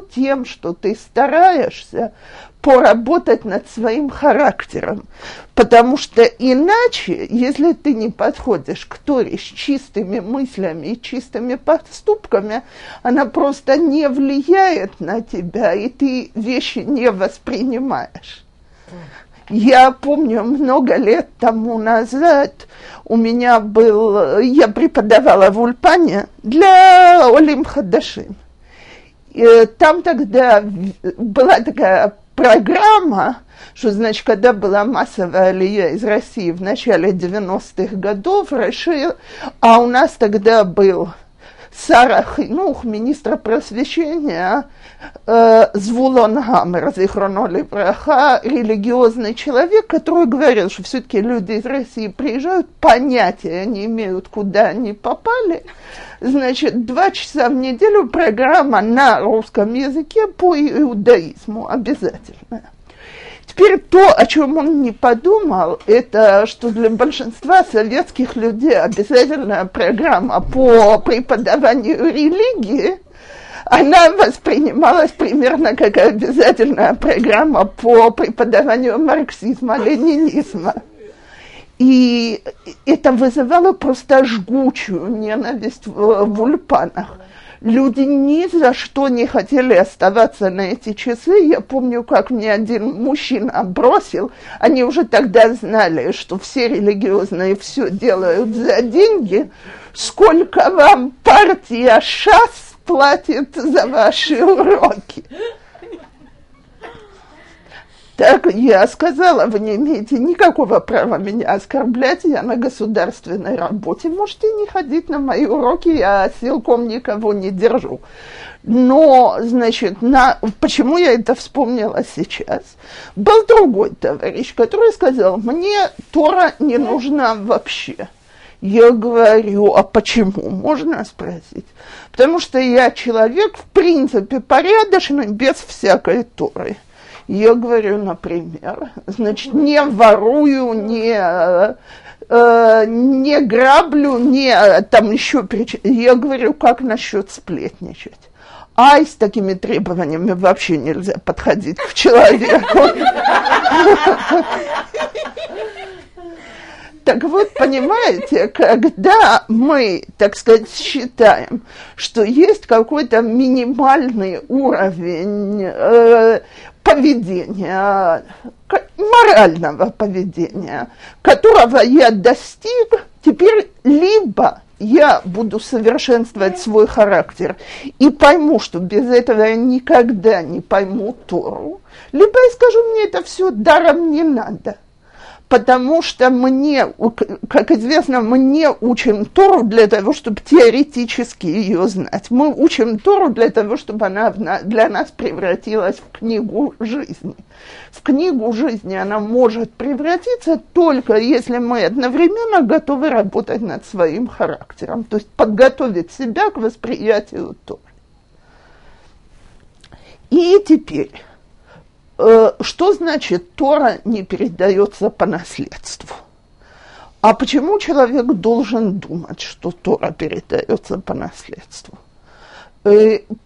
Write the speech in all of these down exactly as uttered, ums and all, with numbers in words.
тем, что ты стараешься поработать над своим характером. Потому что иначе, если ты не подходишь к Торе с чистыми мыслями и чистыми поступками, она просто не влияет на тебя, и ты вещи не воспринимаешь. Я помню, много лет тому назад у меня был, я преподавала в Ульпане для Олим Хадашим. И там тогда была такая программа, что, значит, когда была массовая алия из России в начале девяностых годов, решил, а у нас тогда был Сара Хинух, министр просвещения, э, Звулон Гамра, Хроноли проха, религиозный человек, который говорил, что все-таки люди из России приезжают, понятия не имеют, куда они попали. Значит, два часа в неделю программа на русском языке по иудаизму обязательная. Теперь то, о чем он не подумал, это что для большинства советских людей обязательная программа по преподаванию религии, она воспринималась примерно как обязательная программа по преподаванию марксизма, ленинизма. И это вызывало просто жгучую ненависть в, в Ульпанах. Люди ни за что не хотели оставаться на эти часы. Я помню, как мне один мужчина бросил. Они уже тогда знали, что все религиозные все делают за деньги. Сколько вам партия ШАС платит за ваши уроки? Так я сказала, вы не имеете никакого права меня оскорблять, я на государственной работе, можете не ходить на мои уроки, я силком никого не держу. Но, значит, на... почему я это вспомнила сейчас? Был другой товарищ, который сказал, мне Тора не нужна вообще. Я говорю, а почему? Можно спросить. Потому что я человек, в принципе, порядочный, без всякой Торы. Я говорю, например, значит, не ворую, не, э, не граблю, не там еще прич... Я говорю, как насчет сплетничать? Ай, с такими требованиями вообще нельзя подходить к человеку. Так вот, понимаете, когда мы, так сказать, считаем, что есть какой-то минимальный уровень э, поведения, морального поведения, которого я достиг, теперь либо я буду совершенствовать свой характер и пойму, что без этого я никогда не пойму Тору, либо я скажу, мне это все даром не надо. Потому что мне, как известно, мы не учим Тору для того, чтобы теоретически ее знать. Мы учим Тору для того, чтобы она для нас превратилась в книгу жизни. В книгу жизни она может превратиться только если мы одновременно готовы работать над своим характером, то есть подготовить себя к восприятию Торы. И теперь... Что значит Тора не передается по наследству? А почему человек должен думать, что Тора передается по наследству?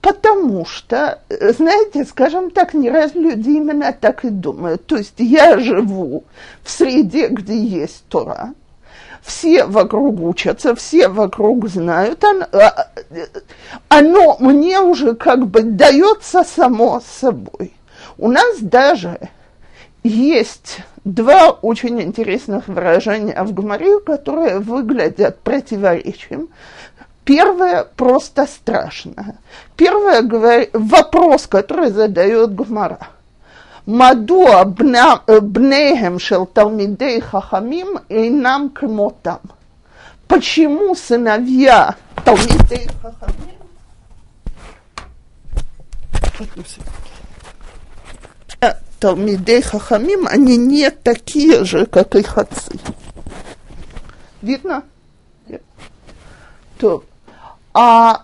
Потому что, знаете, скажем так, не раз люди именно так и думают. То есть я живу в среде, где есть Тора, все вокруг учатся, все вокруг знают, оно, оно мне уже как бы дается само собой. У нас даже есть два очень интересных выражения в Гмаре, которые выглядят противоречием. Первое просто страшно. Первое говорит, вопрос, который задает Гмара. Мадуа бнеем шел Талмидей Хахамим и нам кмотам. Почему сыновья Талмидей Хахамим? Талмидей Хахамим, они не такие же, как их отцы. Видно? То. А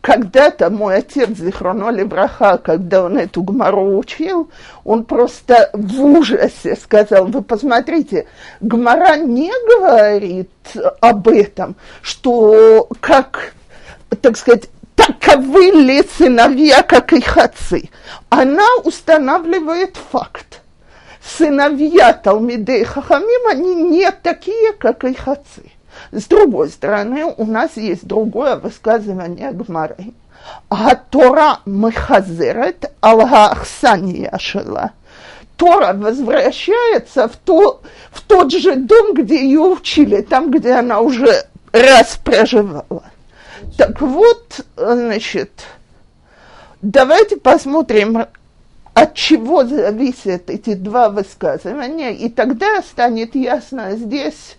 когда-то мой отец, Зихроно левраха, когда он эту Гмару учил, он просто в ужасе сказал, вы посмотрите, Гмара не говорит об этом, что как, так сказать, таковы ли сыновья, как их отцы. Она устанавливает факт. Сыновья Талмидей Хахамим, они не такие, как их отцы. С другой стороны, у нас есть другое высказывание Гмары. А Тора мехазерет аль-хахсания шела. Тора возвращается в, ту, в тот же дом, где ее учили, там, где она уже раз проживала. Так вот, значит, давайте посмотрим, от чего зависят эти два высказывания, и тогда станет ясно здесь,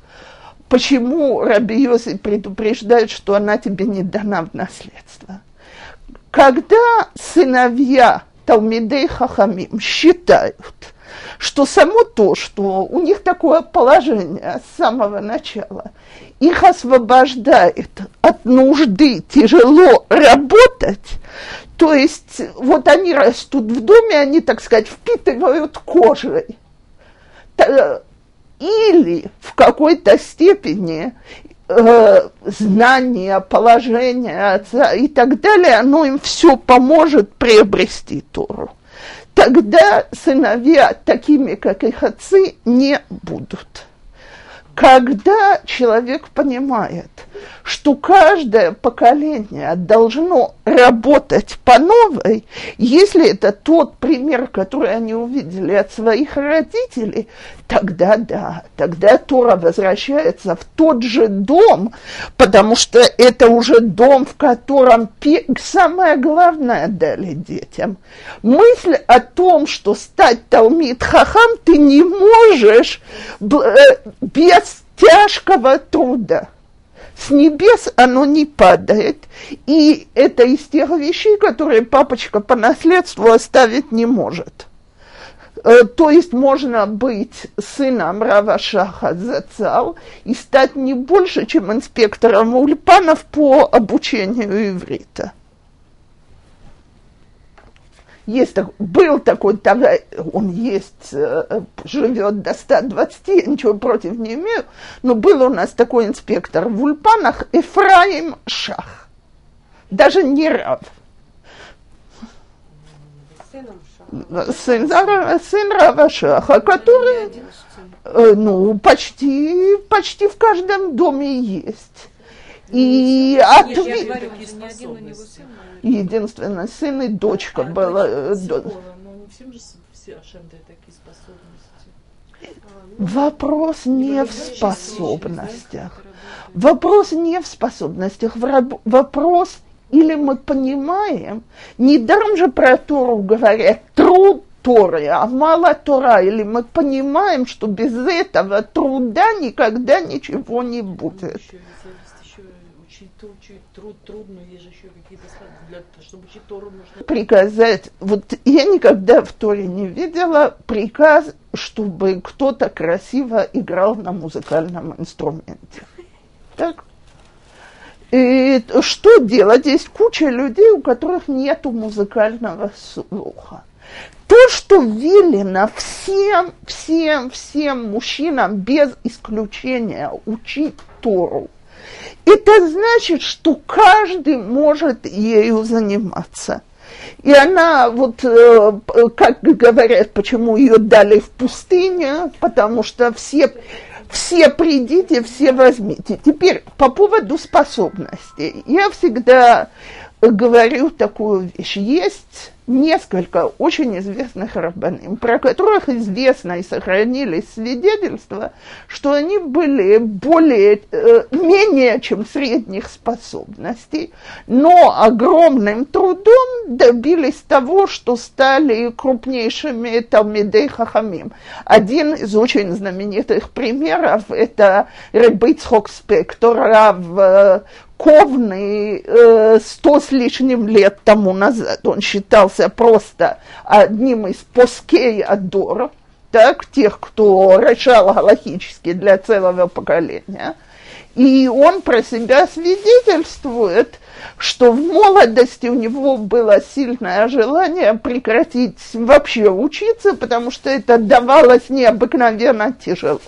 почему Рабби Йосе предупреждает, что она тебе не дана в наследство. Когда сыновья Талмидей Хахамим считают, что само то, что у них такое положение с самого начала, их освобождает от нужды тяжело работать, то есть вот они растут в доме, они, так сказать, впитывают кожей. Или в какой-то степени э, знание, положение отца и так далее, оно им все поможет приобрести Тору. Тогда сыновья такими, как их отцы, не будут. Когда человек понимает, что каждое поколение должно работать по новой, если это тот пример, который они увидели от своих родителей, тогда да, тогда Тора возвращается в тот же дом, потому что это уже дом, в котором пи... самое главное дали детям. Мысль о том, что стать Талмид Хахам ты не можешь без тяжкого труда. С небес оно не падает, и это из тех вещей, которые папочка по наследству оставить не может. То есть можно быть сыном Рава Шаха Зацал и стать не больше, чем инспектором Ульпанов по обучению иврита. Есть, был такой, он есть, живет до ста двадцати, я ничего против не имею, но был у нас такой инспектор в Ульпанах, Эфраим Шах, даже не Рав. Сын, сын Рава Шаха, который, ну, почти, почти в каждом доме есть. И от... Нет, я говорю, единственный сын и дочка а, была. До... Но не всем же все Ашем дает такие способности. Вопрос не в способностях. Вопрос не в способностях. Вопрос, или мы понимаем, недаром же про Тору говорят, труд Торы, а мало Тора, или мы понимаем, что без этого труда никогда ничего не будет. Труд, трудно, есть же еще какие-то для того, чтобы учить Тору нужно... Приказать, вот я никогда в Торе не видела приказ, чтобы кто-то красиво играл на музыкальном инструменте. Так? И что делать? Есть куча людей, у которых нету музыкального слуха. То, что велено всем, всем, всем мужчинам без исключения учить Тору, это значит, что каждый может ею заниматься. И она, вот, как говорят, почему ее дали в пустыне, потому что все, все придите, все возьмите. Теперь по поводу способностей. Я всегда говорю такую вещь. Есть несколько очень известных рабаним, про которых известно и сохранились свидетельства, что они были более, менее чем средних способностей, но огромным трудом добились того, что стали крупнейшими Талмидей Хахамим. Один из очень знаменитых примеров – это Раби Шокспектор, Рав Ковны, сто с лишним лет тому назад. Он считался просто одним из поскей адор, так, тех, кто решал галахически для целого поколения. И он про себя свидетельствует, что в молодости у него было сильное желание прекратить вообще учиться, потому что это давалось необыкновенно тяжело.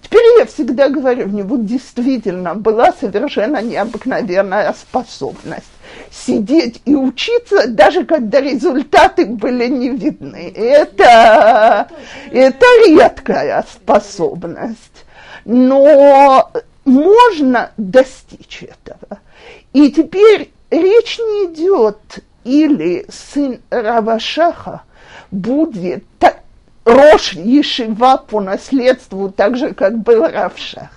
Теперь я всегда говорю, у него действительно была совершенно необыкновенная способность. сидеть и учиться, даже когда результаты были не видны. Это, это редкая способность, но можно достичь этого. И теперь речь не идет, или сын Рава Шаха будет так, рош Ешива по наследству, так же, как был Рав Шах.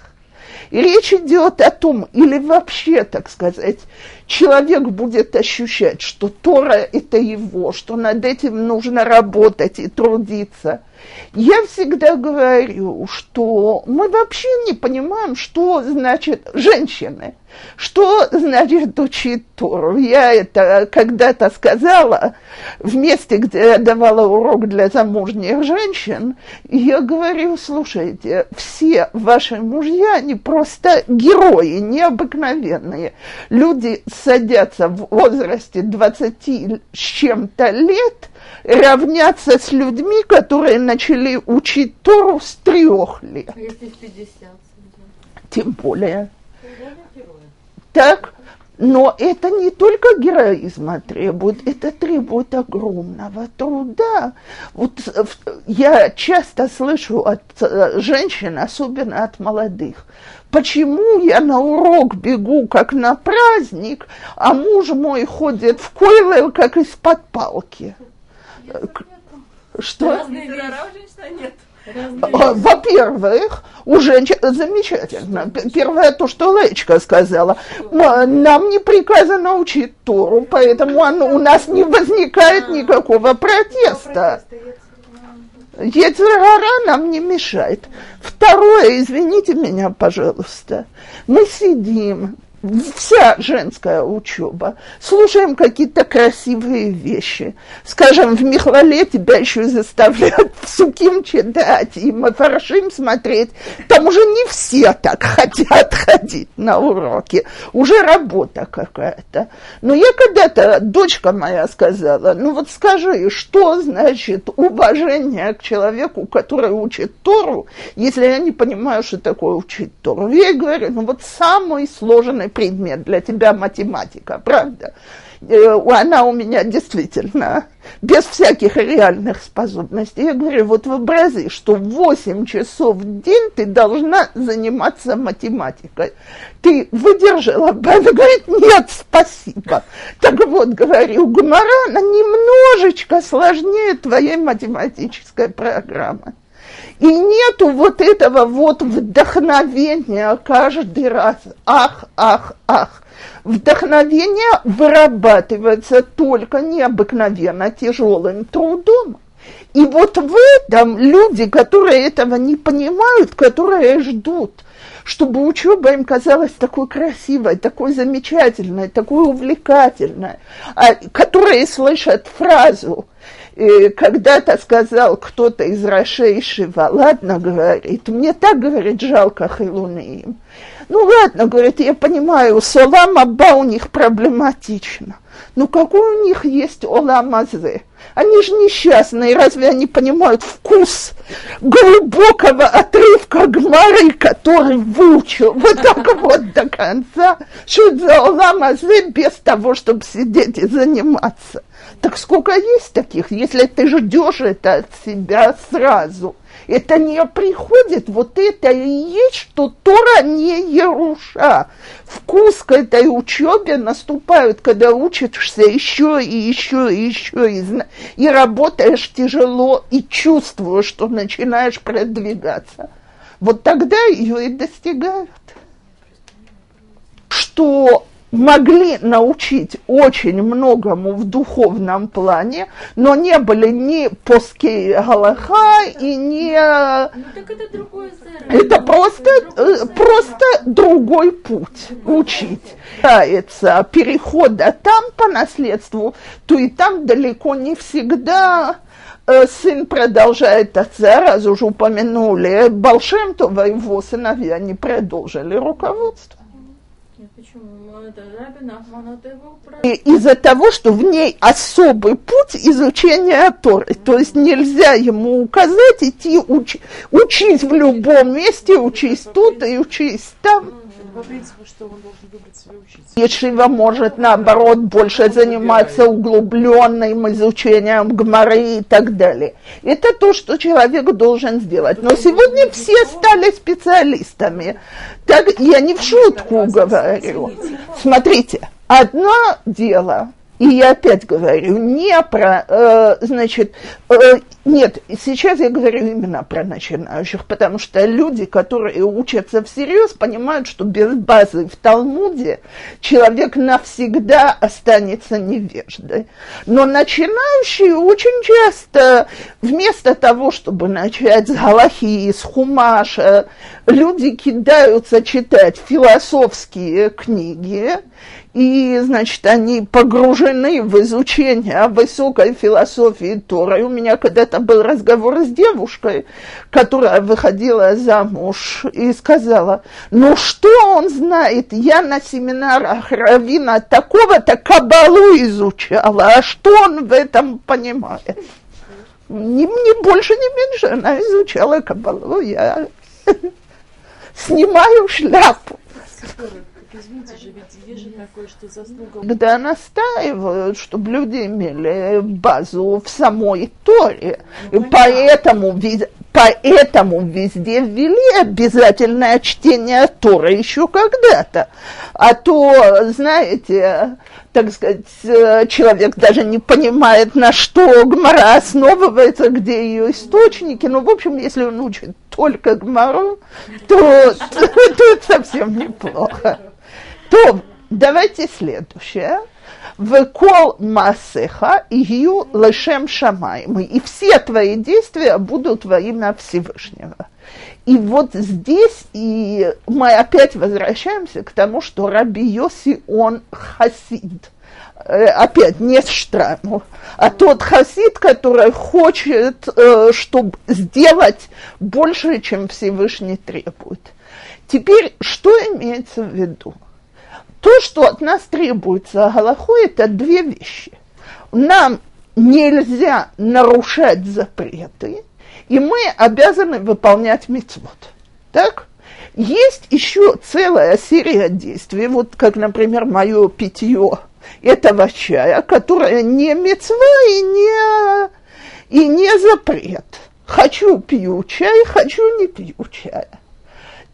И речь идет о том, или вообще, так сказать, человек будет ощущать, что Тора – это его, что над этим нужно работать и трудиться. Я всегда говорю, что мы вообще не понимаем, что значит женщины, что значит учить Тору. Я это когда-то сказала в месте, где я давала урок для замужних женщин, я говорю, слушайте, все ваши мужья, они просто герои необыкновенные. Люди садятся в возрасте двадцати с чем-то лет, равняться с людьми, которые начали учить Тору с трех лет. Если пятьдесят. Тем более. Так, но это не только героизма требует, это требует огромного труда. Вот я часто слышу от женщин, особенно от молодых, почему я на урок бегу, как на праздник, а муж мой ходит в койлел, как из-под палки. Что? Во-первых, у женщин замечательно. Первое то, что Лечка сказала. Нам не приказано учить Тору, поэтому оно, у нас не возникает никакого протеста. Йицер Хара нам не мешает. Второе, извините меня, пожалуйста, мы сидим, вся женская учеба, слушаем какие-то красивые вещи. Скажем, в Михлале тебя еще заставляют псуким читать и мафаршим смотреть. Там уже не все так хотят ходить на уроки. Уже работа какая-то. Но я когда-то, дочка моя сказала, ну вот скажи, что значит уважение к человеку, который учит Тору, если я не понимаю, что такое учить Тору. Я ей говорю, ну вот самый сложный предмет для тебя математика, правда? Она у меня действительно без всяких реальных способностей. Я говорю, вот вообрази, что восемь часов в день ты должна заниматься математикой. Ты выдержала бы? Она говорит, нет, спасибо. Так вот, говорю, Гмара, она немножечко сложнее твоей математической программы. И нету вот этого вот вдохновения каждый раз. Ах, ах, ах. Вдохновение вырабатывается только необыкновенно тяжелым трудом. И вот в этом люди, которые этого не понимают, которые ждут, чтобы учеба им казалась такой красивой, такой замечательной, такой увлекательной, которые слышат фразу, когда-то сказал кто-то из Рашей Шива, ладно, говорит, мне так, говорит, жалко Хилуниим. Ну ладно, говорит, я понимаю, с Олам Аба у них проблематично. Ну какой у них есть Олам Азе? Они же несчастные, разве они понимают вкус глубокого отрывка Гмары, который выучил вот так вот до конца? Что за Олам Азе без того, чтобы сидеть и заниматься? Так сколько есть таких, если ты ждешь это от себя сразу? Это не приходит, вот это и есть, что Тора не еруша. Вкус к этой учебе наступает, когда учишься еще и еще и еще, и, и работаешь тяжело, и чувствуешь, что начинаешь продвигаться. Вот тогда ее и достигают. Что... могли научить очень многому в духовном плане, но не были ни поски галаха и не... Ну, так это другое зарабатывание. Это просто, это просто другой путь учить. Касается перехода там по наследству, то и там далеко не всегда... сын продолжает отца, раз уже упомянули Балшемтова, его сыновья не продолжили руководство. И из-за того, что в ней особый путь изучения Торы, то есть нельзя ему указать, идти уч... учись в любом месте, учись тут и учись там. по принципу, что он должен выбрать себе учителя. Ешива может, наоборот, больше заниматься углубленным изучением Гмары и так далее. Это то, что человек должен сделать. Но сегодня все стали специалистами. Так я не в шутку говорю. Смотрите, одно дело... И я опять говорю не про, э, значит, э, нет, сейчас я говорю именно про начинающих, потому что люди, которые учатся всерьез, понимают, что без базы в Талмуде человек навсегда останется невеждой. Но начинающие очень часто, вместо того, чтобы начать с галахи, с хумаша, люди кидаются читать философские книги, и, значит, они погружены в изучение высокой философии Торы. У меня когда-то был разговор с девушкой, которая выходила замуж и сказала, ну что он знает, я на семинарах раввина такого-то кабалу изучала, а что он в этом понимает? Ни, ни больше, ни меньше, она изучала кабалу, я снимаю шляпу. Извините же, ведь есть же такое, что заслуга... Когда настаивают, чтобы люди имели базу в самой Торе, ну, и поэтому, поэтому везде ввели обязательное чтение Торы еще когда-то. А то, знаете, так сказать, человек даже не понимает, на что Гмара основывается, где ее источники. Ну, в общем, если он учит только Гмару, то это совсем неплохо. То давайте следующее. Векол масеха ию лешем шамаим. И все твои действия будут во имя Всевышнего. И вот здесь и мы опять возвращаемся к тому, что Рабби Йосе, он хасид. Опять не штрану, а тот хасид, который хочет, чтобы сделать больше, чем Всевышний требует. Теперь, что имеется в виду? То, что от нас требуется галахой, это две вещи. Нам нельзя нарушать запреты, и мы обязаны выполнять мицвот. Так? Есть еще целая серия действий, вот как, например, мое питье этого чая, которое не мицва и не, и не запрет. Хочу – пью чай, хочу – не пью чая.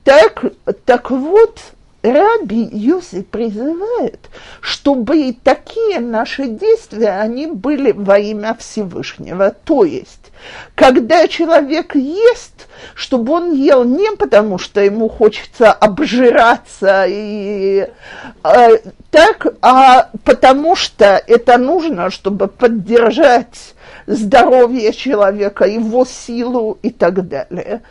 Так, так вот... Рабби Йосе призывает, чтобы и такие наши действия, они были во имя Всевышнего. То есть, когда человек ест, чтобы он ел не потому, что ему хочется обжираться, и, э, так, а потому что это нужно, чтобы поддержать здоровье человека, его силу и так далее.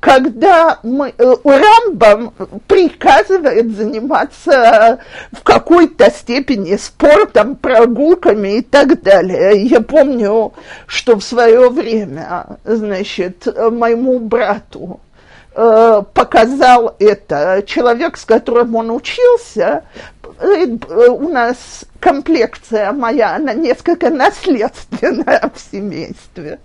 Когда мы, Рамбам приказывает заниматься в какой-то степени спортом, прогулками и так далее. Я помню, что в свое время, значит, моему брату э, показал это человек, с которым он учился. У нас комплекция моя, она несколько наследственная в семействе.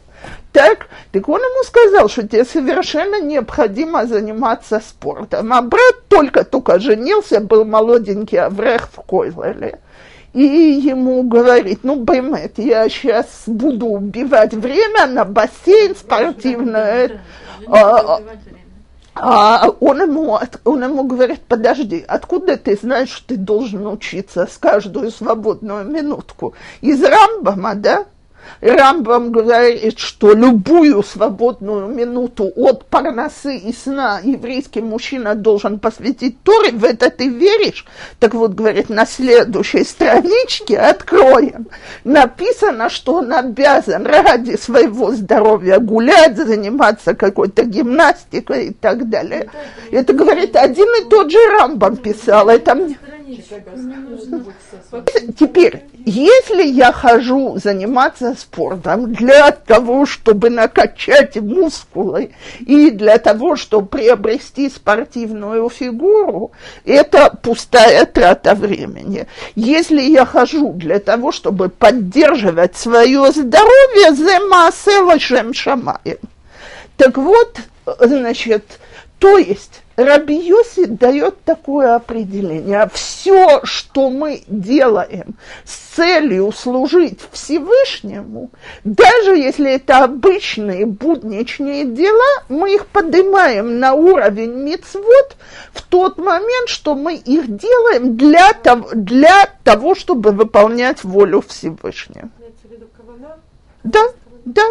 Так, так он ему сказал, что тебе совершенно необходимо заниматься спортом. А брат только-только женился, был молоденький аврех в Койлале. И ему говорит, ну, бэмэт, я сейчас буду убивать время на бассейн спортивный. А он ему, он ему говорит, подожди, откуда ты знаешь, что ты должен учиться с каждую свободную минутку? Из Рамбама, да? Рамбам говорит, что любую свободную минуту от парносы и сна еврейский мужчина должен посвятить Торе, в это ты веришь? Так вот, говорит, на следующей страничке откроем. Написано, что он обязан ради своего здоровья гулять, заниматься какой-то гимнастикой и так далее. Это, говорит, один и тот же Рамбам писал. Это мне... Теперь, если я хожу заниматься спортом для того, чтобы накачать мускулы и для того, чтобы приобрести спортивную фигуру, это пустая трата времени. Если я хожу для того, чтобы поддерживать свое здоровье, зэ маасэ лашем шамаем. Так вот, значит, то есть... Рабби Йосе дает такое определение. Все, что мы делаем с целью служить Всевышнему, даже если это обычные будничные дела, мы их поднимаем на уровень мицвот в тот момент, что мы их делаем для того, для того чтобы выполнять волю Всевышнего. Да, да.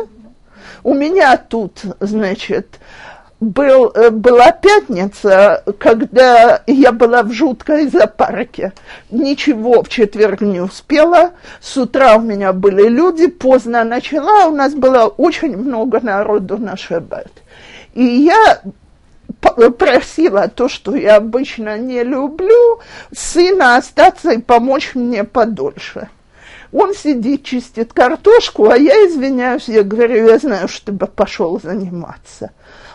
У меня тут, значит... Был, была пятница, когда я была в жуткой запарке. Ничего в четверг не успела. С утра у меня были люди, поздно начала. У нас было очень много народу на шаббат. И я просила то, что я обычно не люблю, сына остаться и помочь мне подольше. Он сидит, чистит картошку, а я извиняюсь, я говорю, я знаю, что ты бы пошел заниматься.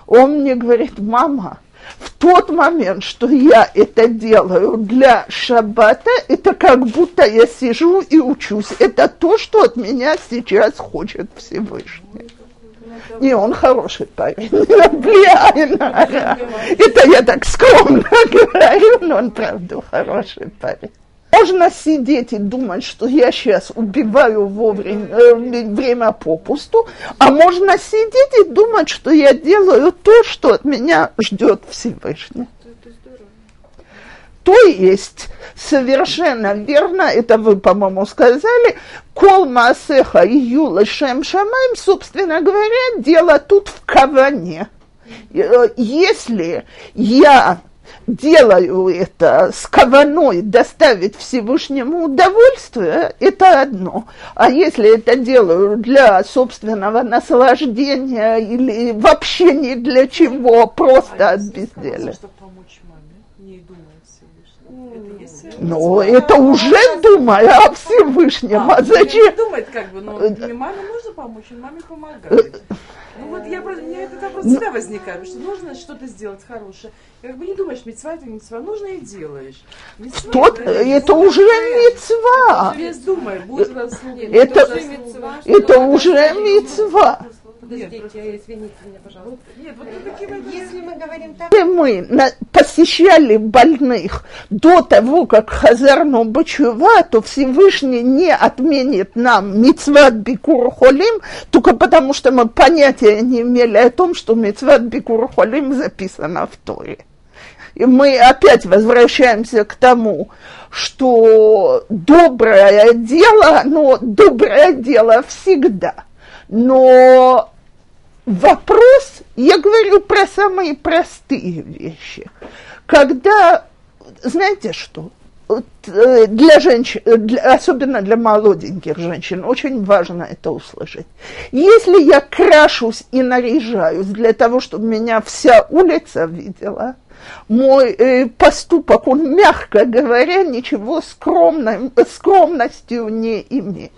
Он мне говорит, мама, в тот момент, что я это делаю для шаббата, это как будто я сижу и учусь. Это то, что от меня сейчас хочет Всевышний. Не, он хороший парень. Это я так скромно говорю, но он правда хороший парень. Можно сидеть и думать, что я сейчас убиваю вовремя, э, время попусту, а можно сидеть и думать, что я делаю то, что от меня ждет Всевышний. То есть, совершенно верно, это вы, по-моему, сказали, «Кол маасеха июла шем шамаем», собственно говоря, дело тут в каване. Если я... делаю это с каваной доставить Всевышнему удовольствие, это одно. А если это делаю для собственного наслаждения или вообще не для чего, просто а от безделия. Ну, это уже думая о Всевышнем. А, а зачем? Думает, как бы, но маме нужно помочь, и маме помогает. Ну, вот я просто, у меня этот вопрос всегда возникает, что нужно что-то сделать хорошее. Как бы не думаешь, мицва это мицва, нужно и делаешь. Мицва, Тот, да, это уже мицва. Ты же думай, будет расслабление. Это, это, это уже мицва. Подождите, извините меня, пожалуйста. Нет, вот такие, если мы говорим так... Мы посещали больных до того, как Хазарну Бачува, то Всевышний не отменит нам мицват Бикур Холим, только потому что мы понятия не имели о том, что мицват Бикур Холим записана в Торе. И мы опять возвращаемся к тому, что доброе дело, но доброе дело всегда. Но вопрос, я говорю про самые простые вещи. Когда, знаете что, для женщин, для, особенно для молоденьких женщин, очень важно это услышать. Если я крашусь и наряжаюсь для того, чтобы меня вся улица видела, мой э, поступок, он, мягко говоря, ничего скромной, скромностью не имеет.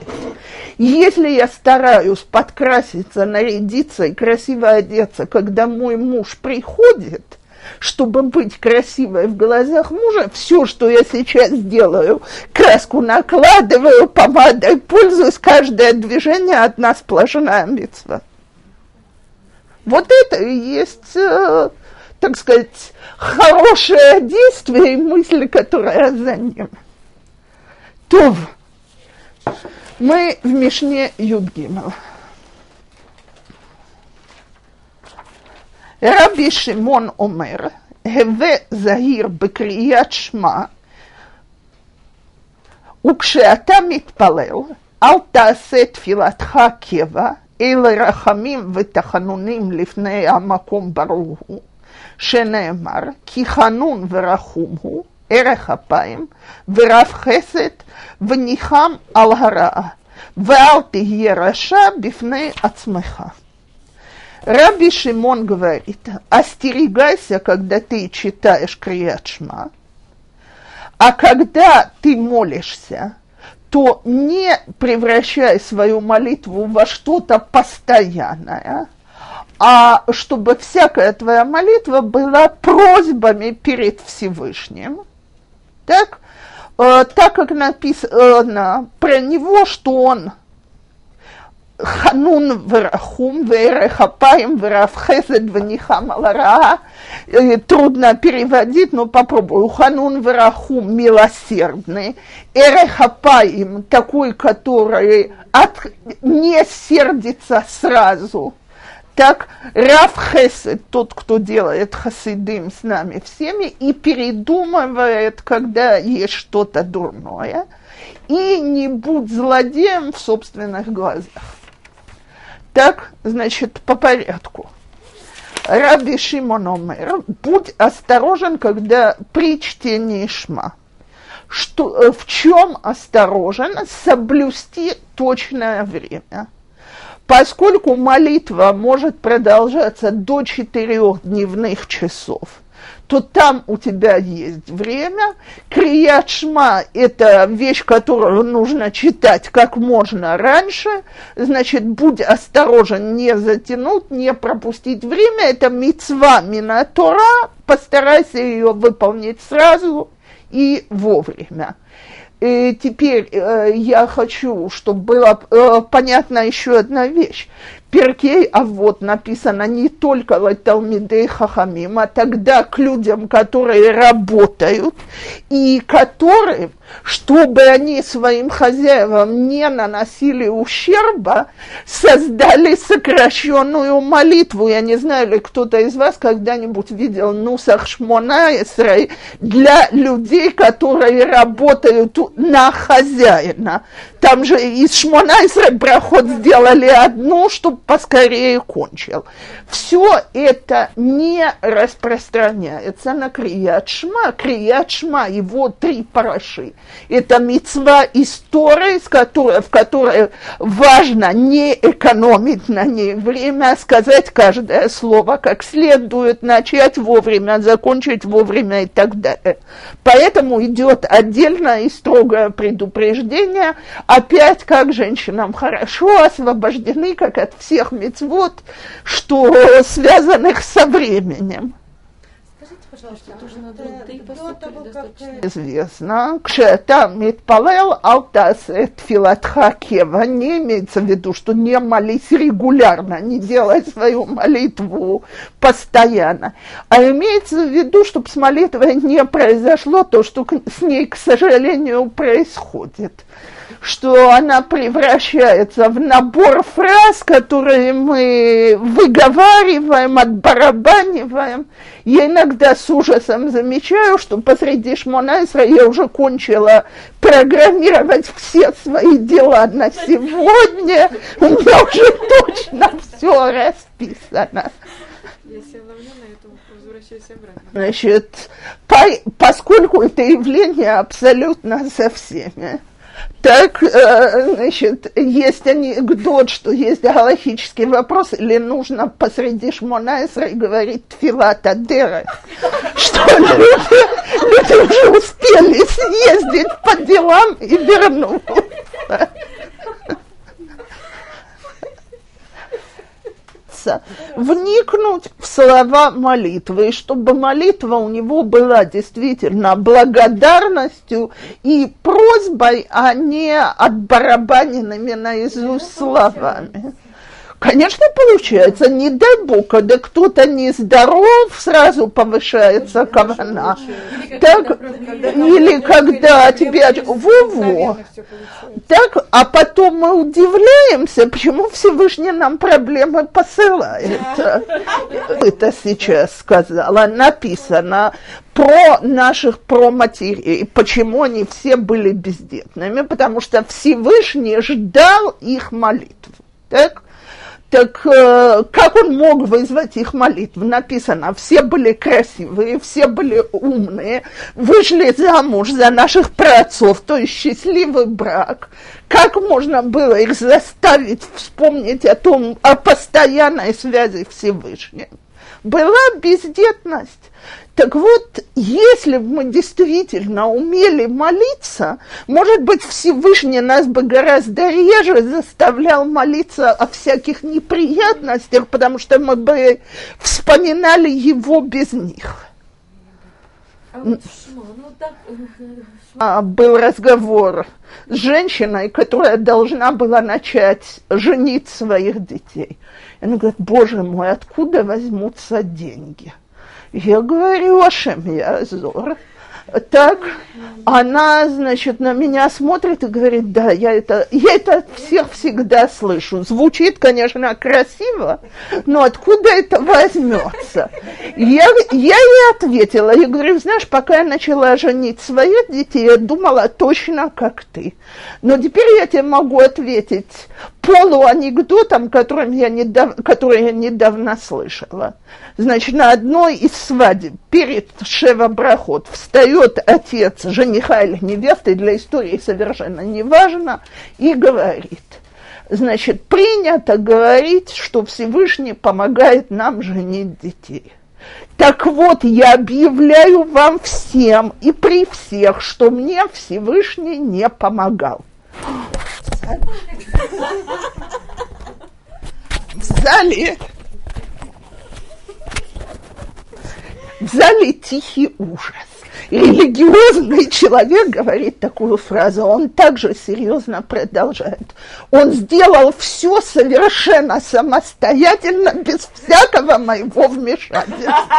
Если я стараюсь подкраситься, нарядиться и красиво одеться, когда мой муж приходит, чтобы быть красивой в глазах мужа, все, что я сейчас делаю, краску накладываю, помадой пользуюсь, каждое движение одна сплошная мицва. Вот это и есть... Э, так сказать, хорошее действие и мысль, которая за ним. То мы в Мишне Юдгимел. Раби Шимон омер, «Хеве захир бекрият шма, укшеата митпалел, ал таасе тфилатха кева, эле рахамим ветахануним лифней амаком баруху». שנאמר, כי חנון ורחום הוא, ערך אפיים, ורב חסד, וניחם על הרעה, ואל תהיה רשע בפני עצמך. Раби Шимон говорит, остерегайся, когда ты читаешь Крият Шма, а когда ты молишься, то не превращай свою молитву во что-то постоянное, а чтобы всякая твоя молитва была просьбами перед Всевышним, так, э, так как написано про него, что он ханун врахум верехапаем веравхесед венихам алараа. Трудно переводить, но попробую. Ханун врахум милосердный, эрехапаем такой, который от... не сердится сразу. Так, Рав Хесед, тот, кто делает хасидим с нами всеми, и передумывает, когда есть что-то дурное, и не будь злодеем в собственных глазах. Так, значит, по порядку. Раби Шимон омер, будь осторожен, когда при чтении Шма. Что, в чем осторожен? Соблюсти точное время. Поскольку молитва может продолжаться до четырех дневных часов, то там у тебя есть время. Крият Шма – это вещь, которую нужно читать как можно раньше. Значит, будь осторожен, не затянуть, не пропустить время. Это мицва мина Тора, постарайся ее выполнить сразу и вовремя. И теперь э, я хочу, чтобы была э, понятна еще одна вещь. Пиркей Авот написано не только в Талмидей Хахамим, а тогда к людям, которые работают, и которые, чтобы они своим хозяевам не наносили ущерба, создали сокращенную молитву. Я не знаю, ли кто-то из вас когда-нибудь видел нусах Шмонэсра для людей, которые работают на хозяина. Там же из Шмонэсра проход сделали одну, чтобы поскорее кончил. Все это не распространяется на Крият Шма. Крият Шма, его три параши. Это мицва истории, в которой важно не экономить на ней время, сказать каждое слово как следует, начать вовремя, закончить вовремя и так далее. Поэтому идет отдельное и строгое предупреждение. Опять, как женщинам хорошо, освобождены как от всех мицвот, что связанных со временем. Скажите, пожалуйста, тоже надо достаточно известно. Кшета митпалел алтас тфилатха кева. Не имеется в виду, что не молись регулярно, не делай свою молитву постоянно. А имеется в виду, чтобы с молитвой не произошло то, что с ней, к сожалению, происходит. Что она превращается в набор фраз, которые мы выговариваем, отбарабаниваем. Я иногда с ужасом замечаю, что посреди Шмонэсра я уже кончила программировать все свои дела на сегодня. У меня уже точно все расписано. Значит, по, поскольку это явление абсолютно со всеми. Так, значит, есть анекдот, что есть галахический вопрос, или нужно посреди Шмонэсра говорить тфилат адерах, что люди уже успели съездить по делам и вернуться. Вникнуть в слова молитвы, и чтобы молитва у него была действительно благодарностью и просьбой, а не отбарабаненными наизусть словами. Конечно, получается, не дай бог, когда кто-то нездоров, сразу повышается кавана. Так, или когда тебя... Во-во. Так, а потом мы удивляемся, почему Всевышний нам проблемы посылает. Это сейчас сказала, написано про наших проматерей, почему они все были бездетными, потому что Всевышний ждал их молитв. Так? Так э, как он мог вызвать их молитву? Написано, все были красивые, все были умные, вышли замуж за наших праотцов, то есть счастливый брак. Как можно было их заставить вспомнить о том, о постоянной связи Всевышнего? Была бездетность. Так вот, если бы мы действительно умели молиться, может быть, Всевышний нас бы гораздо реже заставлял молиться о всяких неприятностях, потому что мы бы вспоминали его без них. был разговор с женщиной, которая должна была начать женить своих детей. И она говорит: боже мой, откуда возьмутся деньги? Я говорю: Ашем Яазор. Так, она, значит, на меня смотрит и говорит: да, я это, я это от всех всегда слышу. Звучит, конечно, красиво, но откуда это возьмется? Я, я ей ответила, я говорю: знаешь, пока я начала женить своих детей, я думала точно как ты. Но теперь я тебе могу ответить полуанекдотом, который я, недав... который я недавно слышала. Значит, на одной из свадеб перед Шева-Брахот встает отец жениха или невесты, для истории совершенно неважно, и говорит: значит, принято говорить, что Всевышний помогает нам женить детей. Так вот, я объявляю вам всем и при всех, что мне Всевышний не помогал. В зале, в зале тихий ужас. Религиозный человек говорит такую фразу, он также серьезно продолжает. Он сделал все совершенно самостоятельно, без всякого моего вмешательства.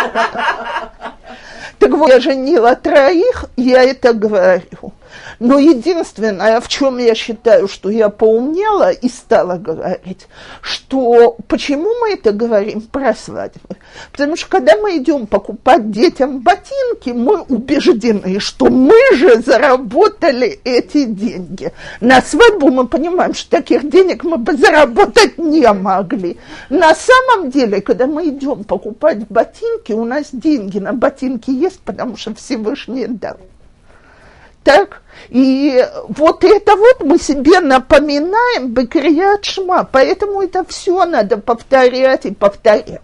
Так вот, я женила троих, я это говорю. Но единственное, в чем я считаю, что я поумнела и стала говорить, что почему мы это говорим про свадьбы? Потому что когда мы идем покупать детям ботинки, мы убеждены, что мы же заработали эти деньги. На свадьбу мы понимаем, что таких денег мы бы заработать не могли. На самом деле, когда мы идем покупать ботинки, у нас деньги на ботинки есть, потому что Всевышний дал. Так, и вот это вот мы себе напоминаем Крият Шма, поэтому это все надо повторять и повторять.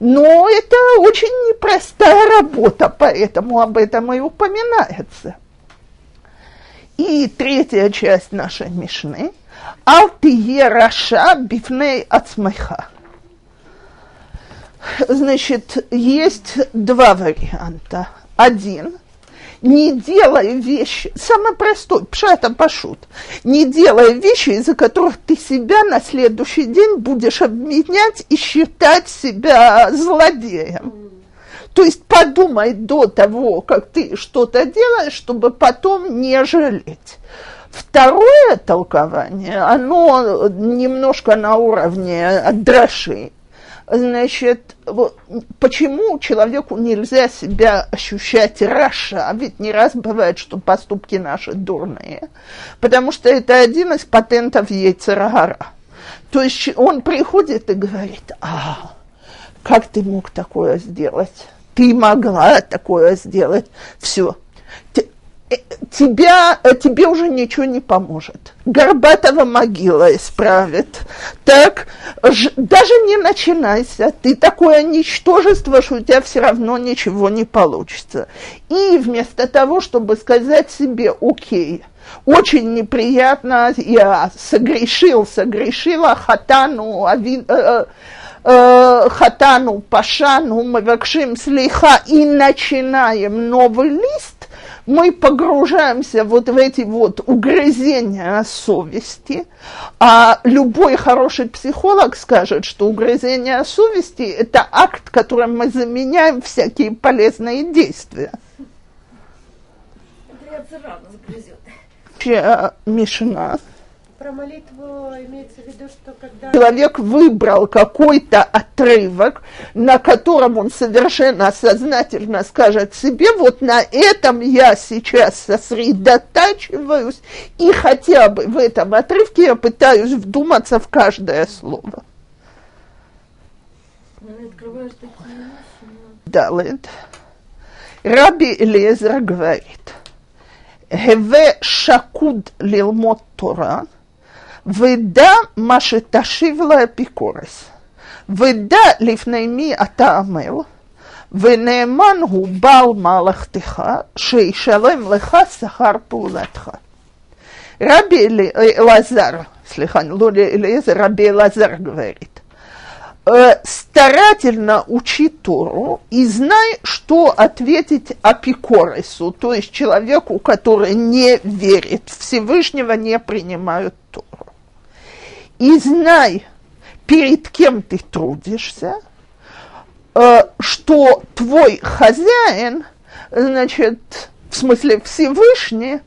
Но это очень непростая работа, поэтому об этом и упоминается. И третья часть нашей мишны. Ал тие раша бифней ацмеха. Значит, есть два варианта. Один. Не делай вещи, самый простой, пшат а-пашут, не делай вещи, из-за которых ты себя на следующий день будешь обменять и считать себя злодеем. То есть подумай до того, как ты что-то делаешь, чтобы потом не жалеть. Второе толкование, оно немножко на уровне драши. Значит, почему человеку нельзя себя ощущать раша? Ведь не раз бывает, что поступки наши дурные. Потому что это один из патентов Йицера Хара. То есть он приходит и говорит: а, как ты мог такое сделать? Ты могла такое сделать. Все. Тебя, тебе уже ничего не поможет. Горбатова могила исправит. Так, ж, даже не начинайся. Ты такое ничтожество, что у тебя все равно ничего не получится. И вместо того, чтобы сказать себе: окей, очень неприятно, я согрешил, согрешила, хатану, ави, э, э, хатану, пашану, мавакшим слиха, и начинаем новый лист, мы погружаемся вот в эти вот угрызения совести, а любой хороший психолог скажет, что угрызение совести – это акт, которым мы заменяем всякие полезные действия. Мишина. Про молитву имеется в виду, что когда... Человек выбрал какой-то отрывок, на котором он совершенно сознательно скажет себе: вот на этом я сейчас сосредотачиваюсь, и хотя бы в этом отрывке я пытаюсь вдуматься в каждое слово. Далит. Раби Элазар говорит: «Хеве шакуд лилмот Тора». «Выда машеташивла апикорес, выда лифнейми атаамел, венееман губал малахтиха, шейшалем леха сахар пулатха». Раби Элазар, слыхан, Раби Элазар говорит: э, старательно учи Тору и знай, что ответить Апикоресу, то есть человеку, который не верит, Всевышнего не принимают Тору. И знай, перед кем ты трудишься, э, что твой хозяин, значит, в смысле Всевышний,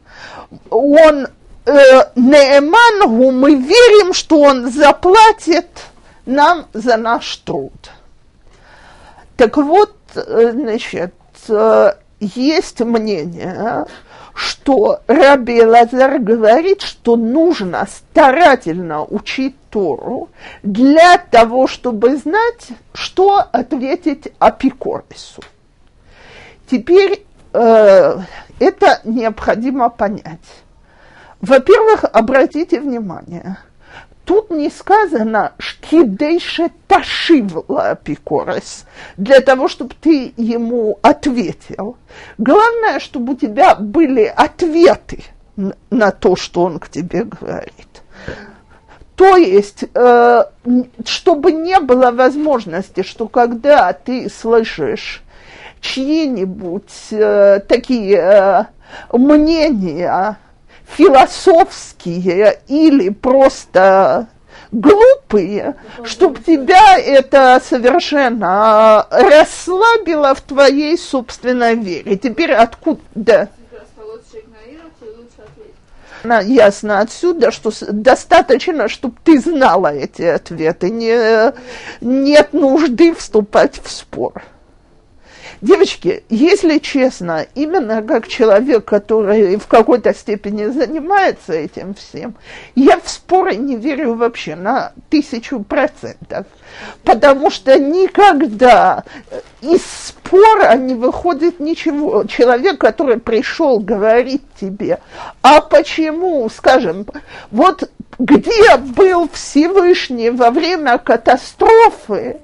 он э, неэмангу, мы верим, что он заплатит нам за наш труд. Так вот, значит, есть мнение, что Раби Элазар говорит, что нужно старательно учить Тору для того, чтобы знать, что ответить Апикоресу. Теперь э, это необходимо понять. Во-первых, обратите внимание, тут не сказано «шкидейше ташив лапикорес» для того, чтобы ты ему ответил. Главное, чтобы у тебя были ответы на то, что он к тебе говорит. То есть, чтобы не было возможности, что когда ты слышишь чьи-нибудь такие мнения, философские или просто глупые, чтобы тебя это совершенно расслабило в твоей собственной вере. Теперь откуда? Ясно отсюда, что достаточно, чтобы ты знала эти ответы. Не, нет нужды вступать в спор. Девочки, если честно, именно как человек, который в какой-то степени занимается этим всем, я в споры не верю вообще на тысячу процентов, потому что никогда из спора не выходит ничего. Человек, который пришел говорить тебе, а почему, скажем, вот где был Всевышний во время катастрофы,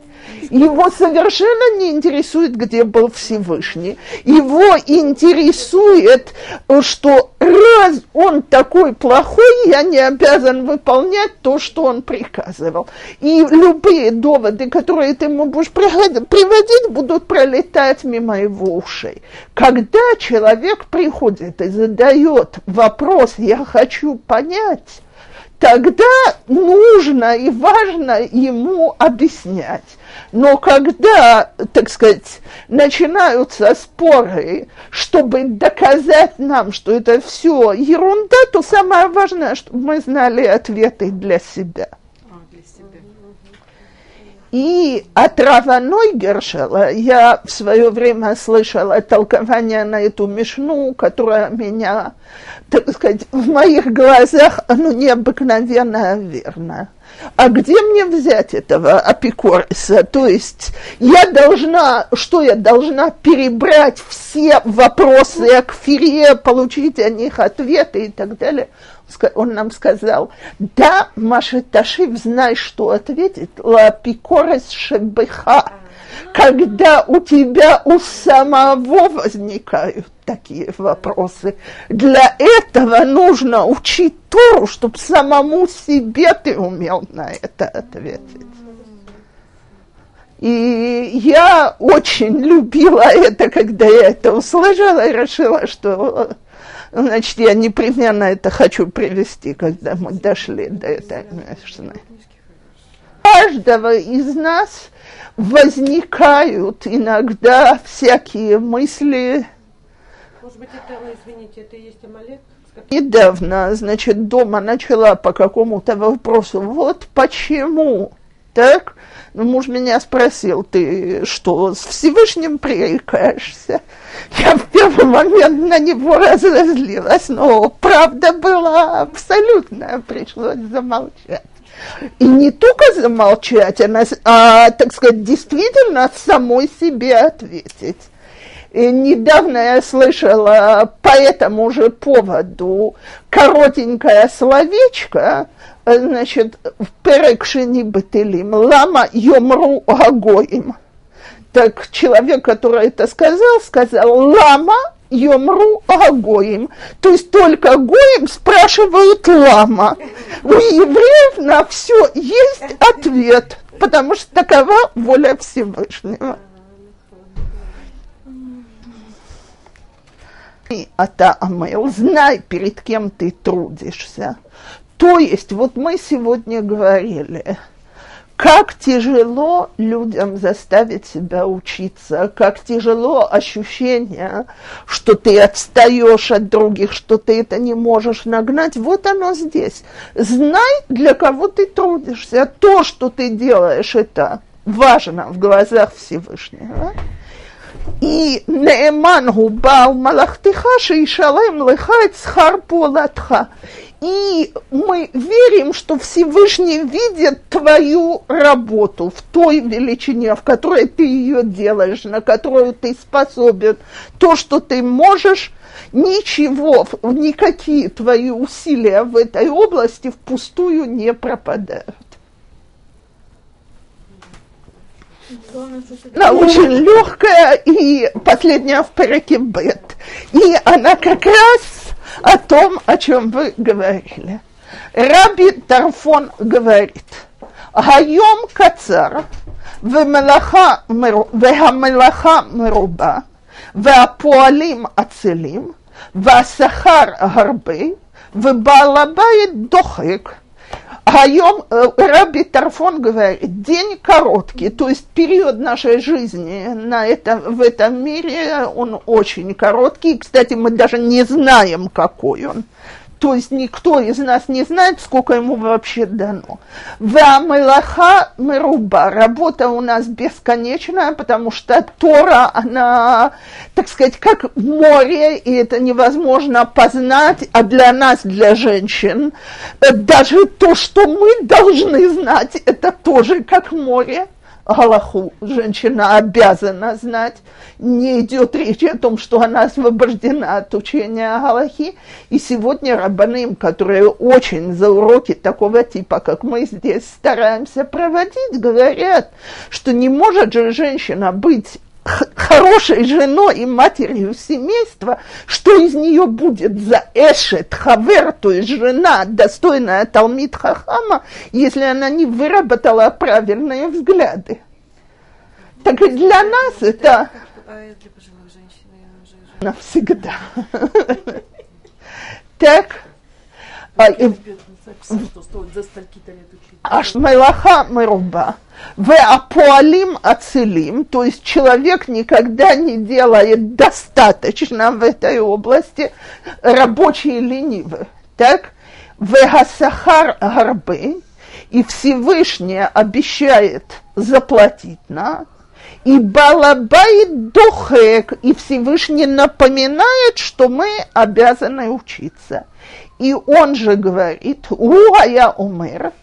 его совершенно не интересует, где был Всевышний. Его интересует, что раз он такой плохой, я не обязан выполнять то, что он приказывал. И любые доводы, которые ты ему будешь приводить, будут пролетать мимо его ушей. Когда человек приходит и задает вопрос «я хочу понять», тогда нужно и важно ему объяснять. Но когда, так сказать, начинаются споры, чтобы доказать нам, что это все ерунда, то самое важное, чтобы мы знали ответы для себя. И от Рава Нойгершела я в свое время слышала толкование на эту мишну, которая меня, так сказать, в моих глазах, оно необыкновенно верно. А где мне взять этого Апикореса? То есть я должна, что я должна перебрать все вопросы о Кфире, получить о них ответы и так далее? Он нам сказал, да, Маша Ташив, знай, что ответит, лапикорес шебеха, когда у тебя у самого возникают такие вопросы. Для этого нужно учить Тору, чтобы самому себе ты умел на это ответить. И я очень любила это, когда я это услышала и решила, что... Значит, я непременно это хочу привести, когда мы дошли до этой мишны. У каждого из нас возникают иногда всякие мысли. Может быть, это, извините, это и есть Амалек? Недавно, значит, дома начала по какому-то вопросу, вот почему, так? Ну, муж меня спросил, ты что, с Всевышним пререкаешься? Я в первый момент на него разозлилась, но правда была абсолютная, пришлось замолчать. И не только замолчать, а, а так сказать, действительно самой себе ответить. И недавно я слышала по этому же поводу коротенькое словечко, значит, в перек шини бетелим, лама йомру агоим. Так человек, который это сказал, сказал, лама Йомру агоим, то есть только гоим спрашивают лама. У евреев на все есть ответ, потому что такова воля Всевышнего. И ата амел, знай, перед кем ты трудишься. То есть, вот мы сегодня говорили, как тяжело людям заставить себя учиться, как тяжело ощущение, что ты отстаешь от других, что ты это не можешь нагнать. Вот оно здесь. Знай, для кого ты трудишься. То, что ты делаешь, это важно в глазах Всевышнего. И неэман губал малахтыха шеишалем лыхает схарпулатха. И мы верим, что Всевышний видит твою работу в той величине, в которой ты ее делаешь, на которую ты способен, то, что ты можешь, ничего, никакие твои усилия в этой области впустую не пропадают. Она очень легкая, и последняя в переке бет. И она как раз о том, о чем вы говорили. Раби Тарфон говорит: «Гайом кацар, вемелаха меруба, веапуалим ацелим, веасахар гарбей, вебалабает дохек». Гайом, Раби Тарфон говорит, день короткий, то есть период нашей жизни на это, в этом мире, он очень короткий. Кстати, мы даже не знаем, какой он. То есть никто из нас не знает, сколько ему вообще дано. Вамелаха меруба. Работа у нас бесконечная, потому что Тора, она, так сказать, как море, и это невозможно познать, а для нас, для женщин, даже то, что мы должны знать, это тоже как море. Галаху женщина обязана знать, не идет речи о том, что она освобождена от учения Галахи, и сегодня раббаним, которые очень за уроки такого типа, как мы здесь стараемся проводить, говорят, что не может же женщина быть хорошей женой и матерью семейства, что из нее будет за Эшет Хавер, то есть жена, достойная Талмид Хахама, если она не выработала правильные взгляды. Так и для нас это... это... А для пожилых женщин уже... Навсегда. Так... Ашмайлаха меруба, веапуалим ацелим, то есть человек никогда не делает достаточно в этой области, рабочие ленивы, так? Вегасахар гарбы, и Всевышний обещает заплатить нам. И балабайт дохек, и Всевышний напоминает, что мы обязаны учиться. И он же говорит, уая умер.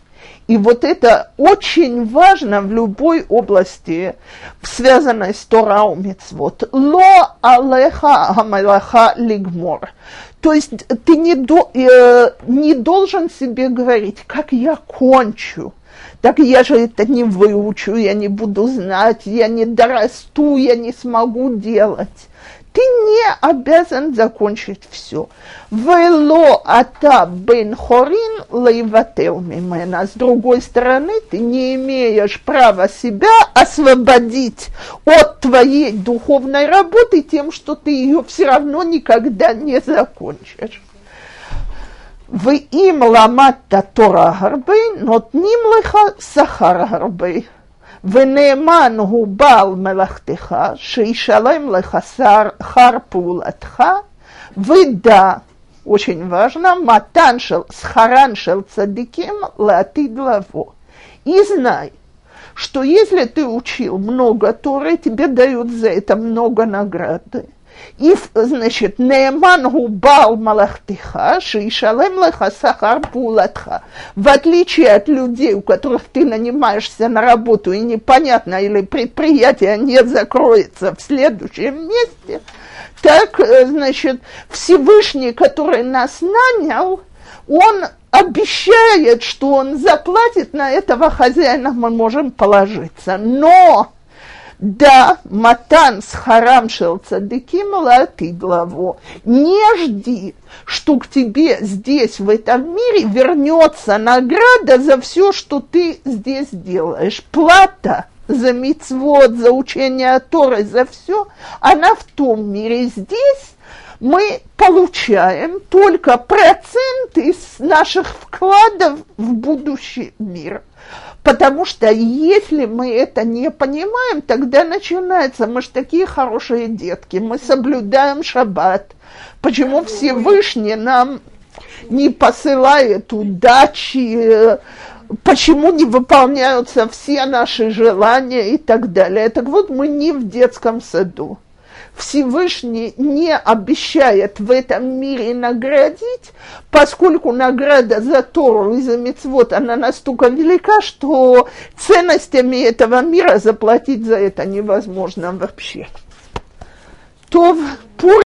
И вот это очень важно в любой области, связанной с Тора у мицвот. Ло алеха амалаха лигмор. То есть ты не, до, э, не должен себе говорить, как я кончу. Так я же это не выучу, я не буду знать, я не дорасту, я не смогу делать. Ты не обязан закончить все. Вело ата бен хорин лейвател мимена. С другой стороны, ты не имеешь права себя освободить от твоей духовной работы тем, что ты ее все равно никогда не закончишь. В им ламата тора гарбей, нот ним леха сахар гарбей. ונאמן הוא בעל מלאכתך, שישלם לך שכר פעולתך, ודע, очень важно, מתן של שכרן של צדיקים לעתיד לבוא. И знай, что если ты учил много Торы, тебе дают за это много награды. И, значит, «Неэман губал малахтиха, шишалем леха сахар пулатха». В отличие от людей, у которых ты нанимаешься на работу, и непонятно, или предприятие не закроется в следующем месте, так, значит, Всевышний, который нас нанял, он обещает, что он заплатит, на этого хозяина мы можем положиться. Но... Да, матан с харам шел цадыким латыд лаво. Не жди, что к тебе здесь, в этом мире, вернется награда за все, что ты здесь делаешь. Плата за мицвот, за учение Торы, за все, она в том мире. Здесь мы получаем только процент из наших вкладов в будущий мир. Потому что если мы это не понимаем, тогда начинается, мы же такие хорошие детки, мы соблюдаем шаббат. Почему Всевышний нам не посылает удачи, почему не выполняются все наши желания и так далее. Так вот, мы не в детском саду. Всевышний не обещает в этом мире наградить, поскольку награда за Тору и за мицвот, она настолько велика, что ценностями этого мира заплатить за это невозможно вообще. То